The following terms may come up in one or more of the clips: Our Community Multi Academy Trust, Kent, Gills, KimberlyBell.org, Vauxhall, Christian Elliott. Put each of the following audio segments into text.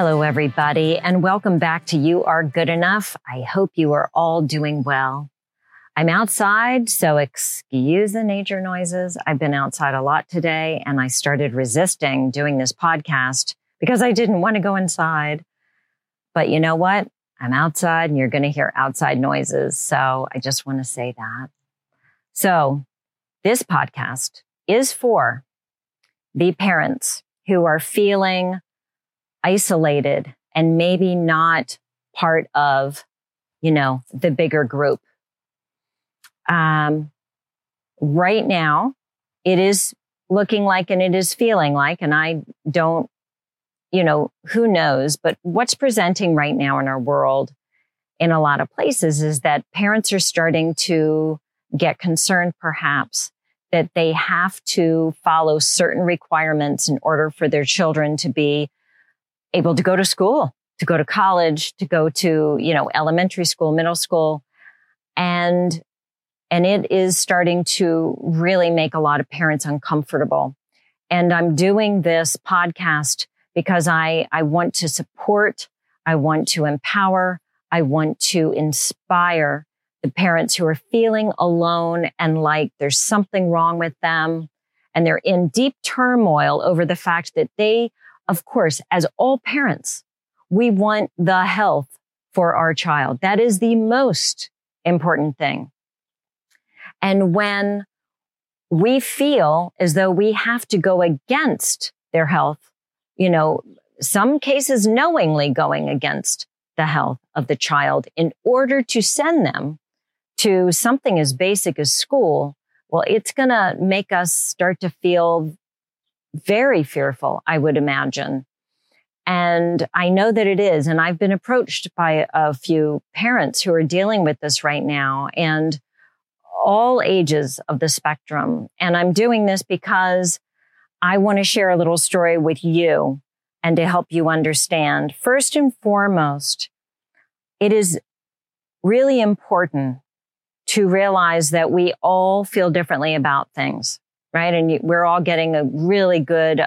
Hello, everybody, and welcome back to You Are Good Enough. I hope you are all doing well. I'm outside, so excuse the nature noises. I've been outside a lot today, and I started resisting doing this podcast because I didn't want to go inside. But you know what? I'm outside, and you're going to hear outside noises, so I just want to say that. So this podcast is for the parents who are feeling isolated and maybe not part of, the bigger group. Right now, it is looking like, and it is feeling like, and I don't, who knows, but what's presenting right now in our world in a lot of places is that parents are starting to get concerned, perhaps, that they have to follow certain requirements in order for their children to be able to go to school, to go to college, to go to, elementary school, middle school. And it is starting to really make a lot of parents uncomfortable. And I'm doing this podcast because I want to support, I want to empower, I want to inspire the parents who are feeling alone and like there's something wrong with them. And they're in deep turmoil over the fact that they, of course, as all parents, we want the health for our child. That is the most important thing. And when we feel as though we have to go against their health, some cases knowingly going against the health of the child in order to send them to something as basic as school, well, it's going to make us start to feel very fearful, I would imagine. And I know that it is. And I've been approached by a few parents who are dealing with this right now and all ages of the spectrum. And I'm doing this because I want to share a little story with you and to help you understand. First and foremost, it is really important to realize that we all feel differently about things. Right. And we're all getting a really good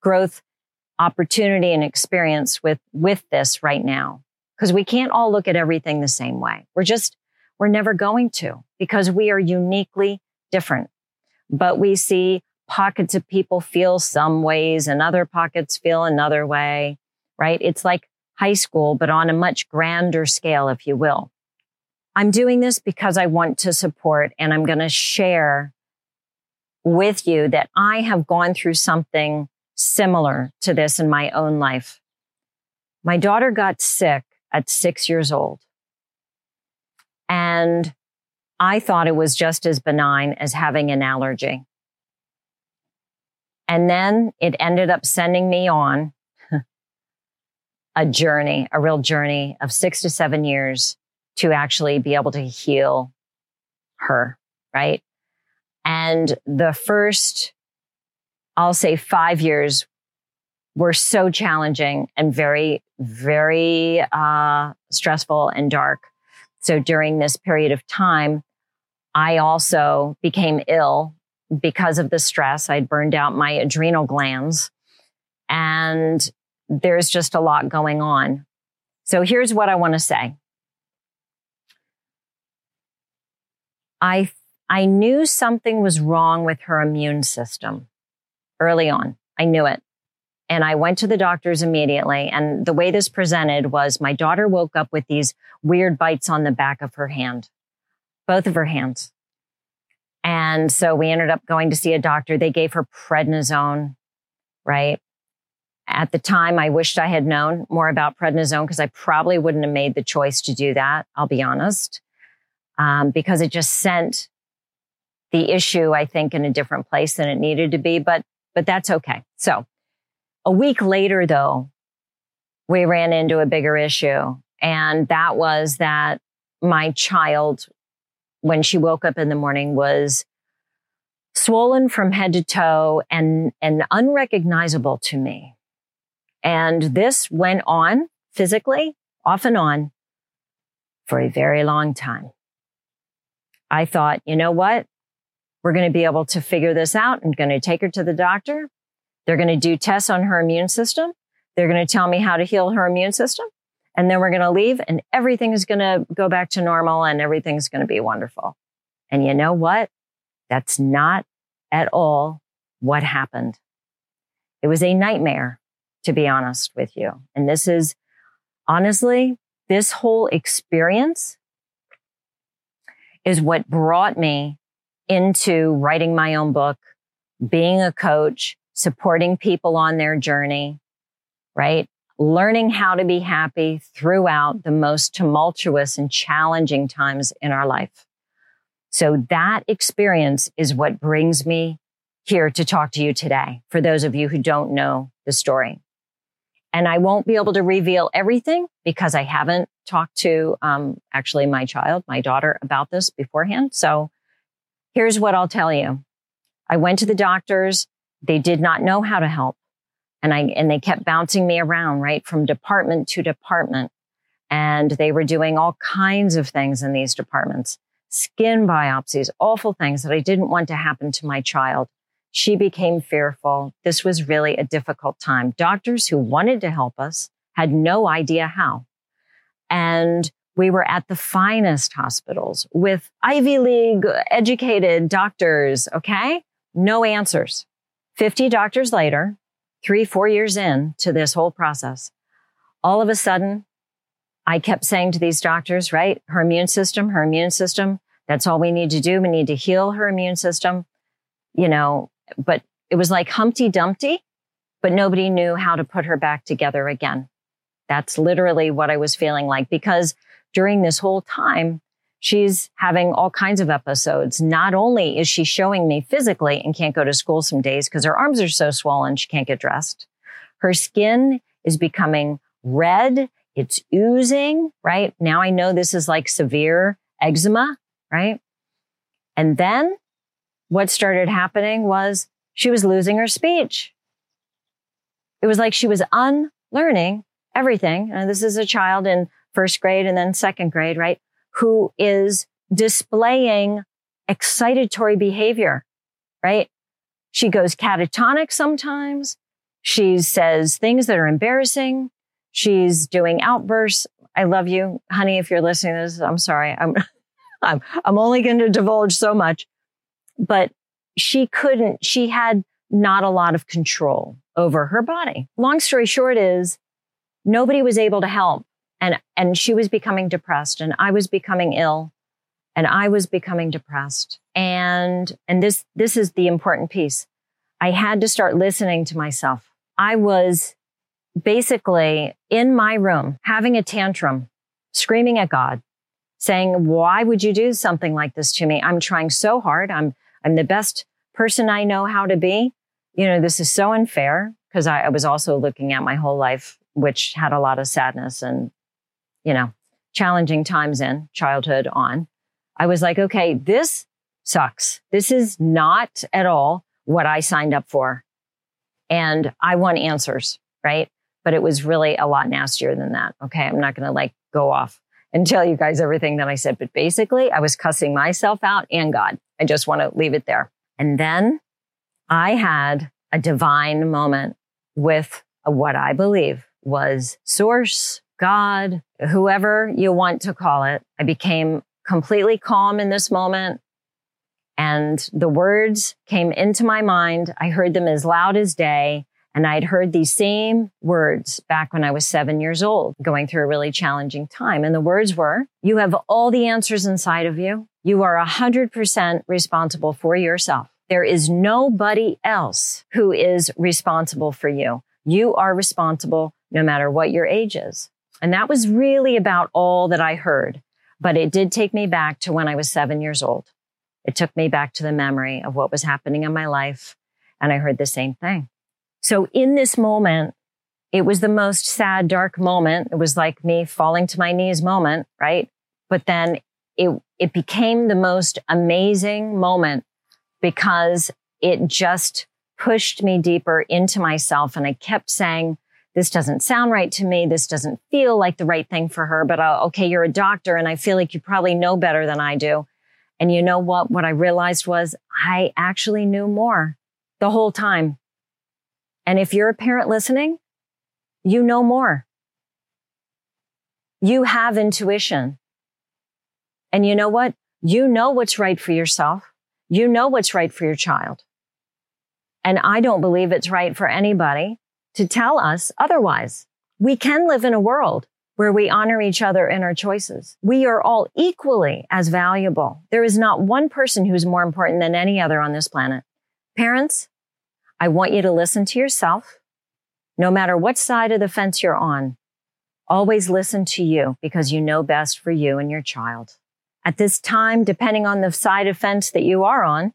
growth opportunity and experience with this right now, because we can't all look at everything the same way. We're never going to, because we are uniquely different. But we see pockets of people feel some ways and other pockets feel another way. Right. It's like high school, but on a much grander scale, if you will. I'm doing this because I want to support, and I'm going to share with you that I have gone through something similar to this in my own life. My daughter got sick at 6 years old, and I thought it was just as benign as having an allergy. And then it ended up sending me on a real journey of 6 to 7 years to actually be able to heal her, right? And the first, I'll say 5 years were so challenging and very, very stressful and dark. So during this period of time, I also became ill because of the stress. I'd burned out my adrenal glands, and there's just a lot going on. So here's what I want to say. I knew something was wrong with her immune system early on. I knew it. And I went to the doctors immediately. And the way this presented was my daughter woke up with these weird bites on the back of her hand, both of her hands. And so we ended up going to see a doctor. They gave her prednisone, right? At the time, I wished I had known more about prednisone, because I probably wouldn't have made the choice to do that, I'll be honest, because it just sent the issue, I think, in a different place than it needed to be, but that's okay. So a week later, though, we ran into a bigger issue. And that was that my child, when she woke up in the morning, was swollen from head to toe and unrecognizable to me. And this went on physically, off and on, for a very long time. I thought, you know what? We're going to be able to figure this out. I'm going to take her to the doctor. They're going to do tests on her immune system. They're going to tell me how to heal her immune system. And then we're going to leave and everything is going to go back to normal and everything's going to be wonderful. And you know what? That's not at all what happened. It was a nightmare, to be honest with you. And this is honestly, this whole experience is what brought me into writing my own book, being a coach, supporting people on their journey, right? Learning how to be happy throughout the most tumultuous and challenging times in our life. So that experience is what brings me here to talk to you today, for those of you who don't know the story. And I won't be able to reveal everything because I haven't talked to actually my daughter about this beforehand. So here's what I'll tell you. I went to the doctors. They did not know how to help. And they kept bouncing me around, right? From department to department. And they were doing all kinds of things in these departments. Skin biopsies, awful things that I didn't want to happen to my child. She became fearful. This was really a difficult time. Doctors who wanted to help us had no idea how. And we were at the finest hospitals with Ivy League educated doctors, okay? No answers. 50 doctors later, 3-4 years in to this whole process, all of a sudden, I kept saying to these doctors, right? Her immune system. That's all we need to do. We need to heal her immune system. You know, but it was like Humpty Dumpty, but nobody knew how to put her back together again. That's literally what I was feeling like, because during this whole time, she's having all kinds of episodes. Not only is she showing me physically and can't go to school some days because her arms are so swollen, she can't get dressed. Her skin is becoming red. It's oozing, right? Now I know this is like severe eczema, right? And then what started happening was she was losing her speech. It was like she was unlearning everything. And this is a child in first grade and then second grade, right? Who is displaying excitatory behavior, right? She goes catatonic sometimes. She says things that are embarrassing. She's doing outbursts. I love you, honey, if you're listening to this. I'm sorry. I'm only going to divulge so much. But she had not a lot of control over her body. Long story short is nobody was able to help. And she was becoming depressed and I was becoming ill and I was becoming depressed. And this is the important piece. I had to start listening to myself. I was basically in my room having a tantrum, screaming at God, saying, why would you do something like this to me? I'm trying so hard. I'm the best person I know how to be. You know, this is so unfair, because I was also looking at my whole life, which had a lot of sadness and, you know, challenging times in childhood on. I was like, okay, this sucks. This is not at all what I signed up for. And I want answers, right? But it was really a lot nastier than that. Okay. I'm not going to go off and tell you guys everything that I said. But basically, I was cussing myself out and God. I just want to leave it there. And then I had a divine moment with what I believe was source, God, whoever you want to call it. I became completely calm in this moment. And the words came into my mind. I heard them as loud as day. And I'd heard these same words back when I was 7 years old, going through a really challenging time. And the words were, you have all the answers inside of you. You are 100% responsible for yourself. There is nobody else who is responsible for you. You are responsible no matter what your age is. And that was really about all that I heard. But it did take me back to when I was 7 years old. It took me back to the memory of what was happening in my life. And I heard the same thing. So in this moment, it was the most sad, dark moment. It was like me falling to my knees moment, right? But then it became the most amazing moment, because it just pushed me deeper into myself. And I kept saying, this doesn't sound right to me. This doesn't feel like the right thing for her. But okay, you're a doctor and I feel like you probably know better than I do. And you know what? What I realized was I actually knew more the whole time. And if you're a parent listening, You know more. You have intuition. And you know what? You know what's right for yourself. You know what's right for your child. And I don't believe it's right for anybody to tell us otherwise. We can live in a world where we honor each other in our choices. We are all equally as valuable. There is not one person who's more important than any other on this planet. Parents, I want you to listen to yourself. No matter what side of the fence you're on, always listen to you because you know best for you and your child. At this time, depending on the side of fence that you are on,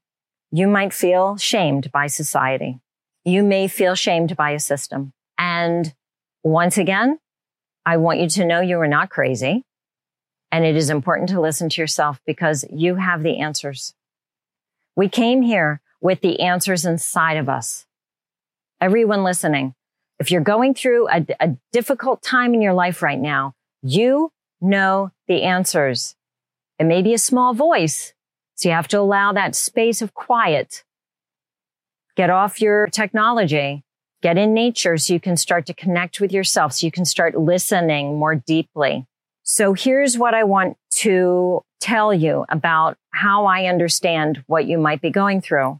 you might feel shamed by society. You may feel shamed by a system. And once again, I want you to know you are not crazy. And it is important to listen to yourself because you have the answers. We came here with the answers inside of us. Everyone listening, if you're going through a difficult time in your life right now, you know the answers. It may be a small voice, so you have to allow that space of quiet. Get off your technology. Get in nature so you can start to connect with yourself, so you can start listening more deeply. So here's what I want to tell you about how I understand what you might be going through.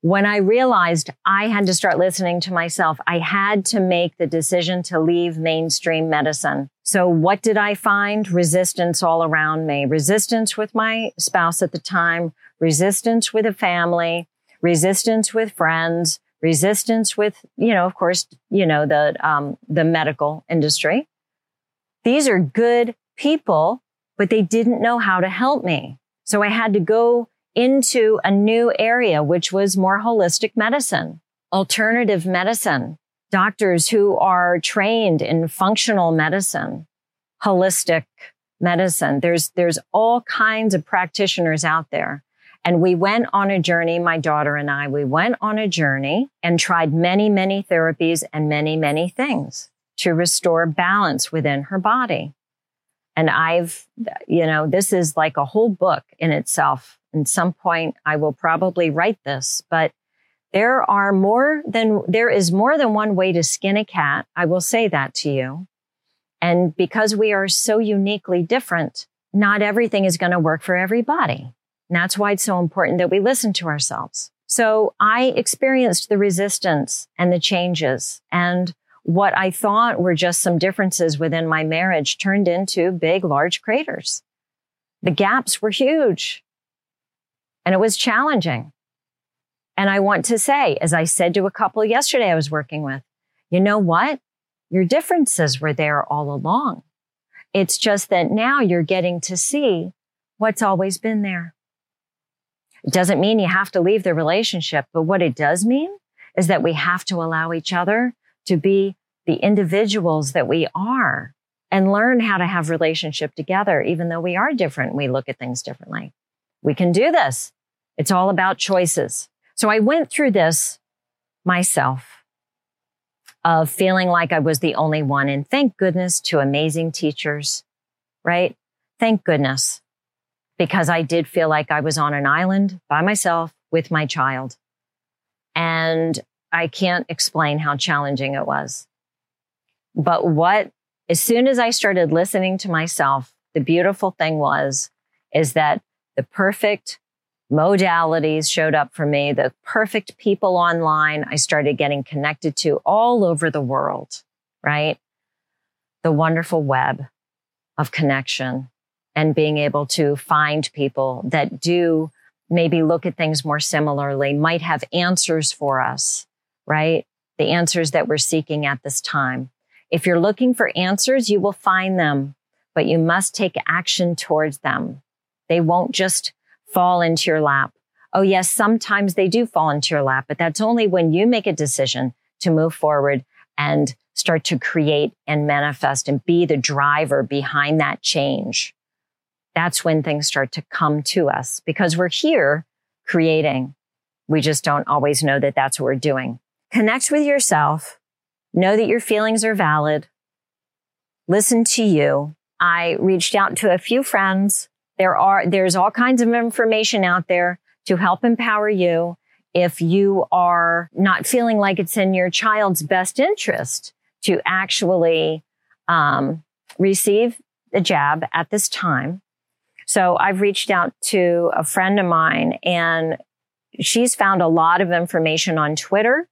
When I realized I had to start listening to myself, I had to make the decision to leave mainstream medicine. So what did I find? Resistance all around me. Resistance with my spouse at the time, resistance with a family, resistance with friends, resistance with, of course, the medical industry. These are good people, but they didn't know how to help me. So I had to go into a new area, which was more holistic medicine, alternative medicine, doctors who are trained in functional medicine, holistic medicine. There's all kinds of practitioners out there. And we went on a journey, my daughter and I, we went on a journey and tried many, many therapies and many, many things to restore balance within her body. And this is like a whole book in itself. At some point, I will probably write this, but there is more than one way to skin a cat. I will say that to you. And because we are so uniquely different, not everything is going to work for everybody. And that's why it's so important that we listen to ourselves. So I experienced the resistance and the changes, and what I thought were just some differences within my marriage turned into big, large craters. The gaps were huge. And it was challenging. And I want to say, as I said to a couple yesterday I was working with, you know what? Your differences were there all along. It's just that now you're getting to see what's always been there. It doesn't mean you have to leave the relationship, but what it does mean is that we have to allow each other to be the individuals that we are and learn how to have relationship together, even though we are different. We look at things differently. We can do this. It's all about choices. So I went through this myself of feeling like I was the only one. And thank goodness to amazing teachers, right? Thank goodness, because I did feel like I was on an island by myself with my child. And I can't explain how challenging it was. But as soon as I started listening to myself, the beautiful thing is that the perfect modalities showed up for me, the perfect people online I started getting connected to all over the world, right? The wonderful web of connection and being able to find people that do maybe look at things more similarly, might have answers for us, right? The answers that we're seeking at this time. If you're looking for answers, you will find them, but you must take action towards them. They won't just fall into your lap. Oh, yes, sometimes they do fall into your lap, but that's only when you make a decision to move forward and start to create and manifest and be the driver behind that change. That's when things start to come to us because we're here creating. We just don't always know that that's what we're doing. Connect with yourself. Know that your feelings are valid. Listen to you. I reached out to a few friends. There's all kinds of information out there to help empower you. If you are not feeling like it's in your child's best interest to actually receive the jab at this time. So I've reached out to a friend of mine, and she's found a lot of information on Twitter.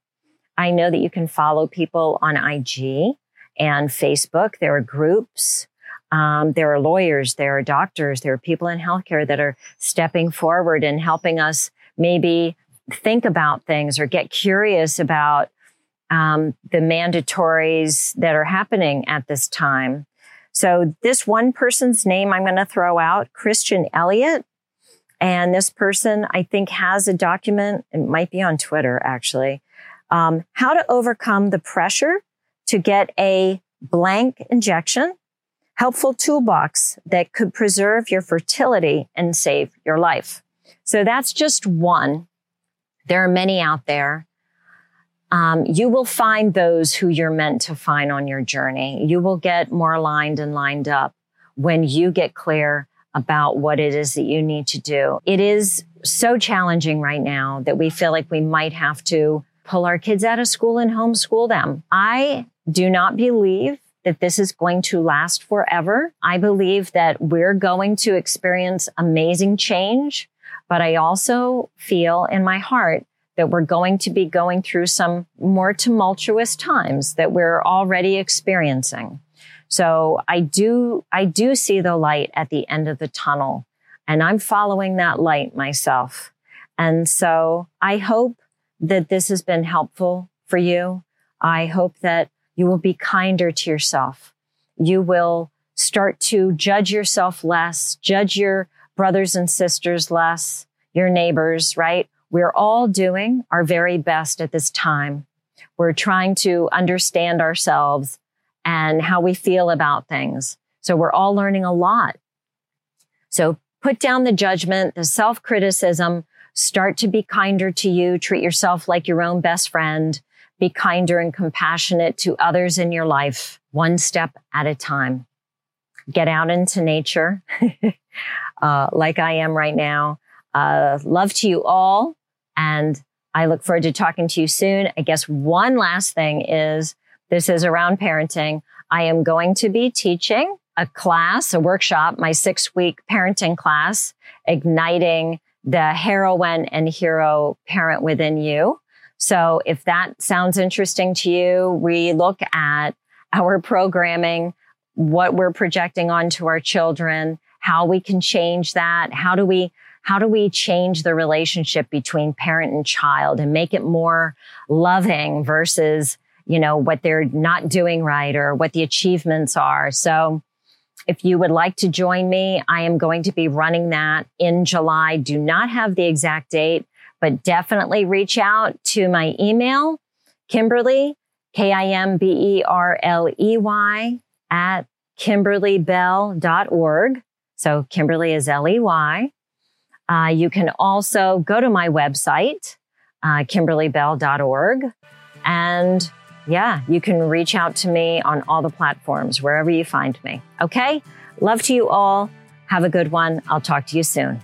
I know that you can follow people on IG and Facebook. There are groups. There are lawyers, there are doctors, there are people in healthcare that are stepping forward and helping us maybe think about things or get curious about the mandatories that are happening at this time. So this one person's name I'm going to throw out, Christian Elliott. And this person, I think, has a document. It might be on Twitter, actually. How to overcome the pressure to get a blank injection. Helpful toolbox that could preserve your fertility and save your life. So that's just one. There are many out there. You will find those who you're meant to find on your journey. You will get more aligned and lined up when you get clear about what it is that you need to do. It is so challenging right now that we feel like we might have to pull our kids out of school and homeschool them. I do not believe that this is going to last forever. I believe that we're going to experience amazing change, but I also feel in my heart that we're going to be going through some more tumultuous times that we're already experiencing. So I do see the light at the end of the tunnel, and I'm following that light myself. And so I hope that this has been helpful for you. I hope that you will be kinder to yourself. You will start to judge yourself less, judge your brothers and sisters less, your neighbors, right? We're all doing our very best at this time. We're trying to understand ourselves and how we feel about things. So we're all learning a lot. So put down the judgment, the self-criticism, start to be kinder to you, treat yourself like your own best friend. Be kinder and compassionate to others in your life, one step at a time. Get out into nature, like I am right now. Love to you all. And I look forward to talking to you soon. I guess one last thing is, this is around parenting. I am going to be teaching a class, a workshop, my 6-week parenting class, Igniting the Heroine and Hero Parent Within You. So if that sounds interesting to you, we look at our programming, what we're projecting onto our children, how we can change that. How do we change the relationship between parent and child and make it more loving versus, you know, what they're not doing right or what the achievements are. So if you would like to join me, I am going to be running that in July. Do not have the exact date, but definitely reach out to my email, Kimberly, KIMBERLEY at KimberlyBell.org. So Kimberly is L-E-Y. You can also go to my website, KimberlyBell.org. And yeah, you can reach out to me on all the platforms, wherever you find me. Okay. Love to you all. Have a good one. I'll talk to you soon.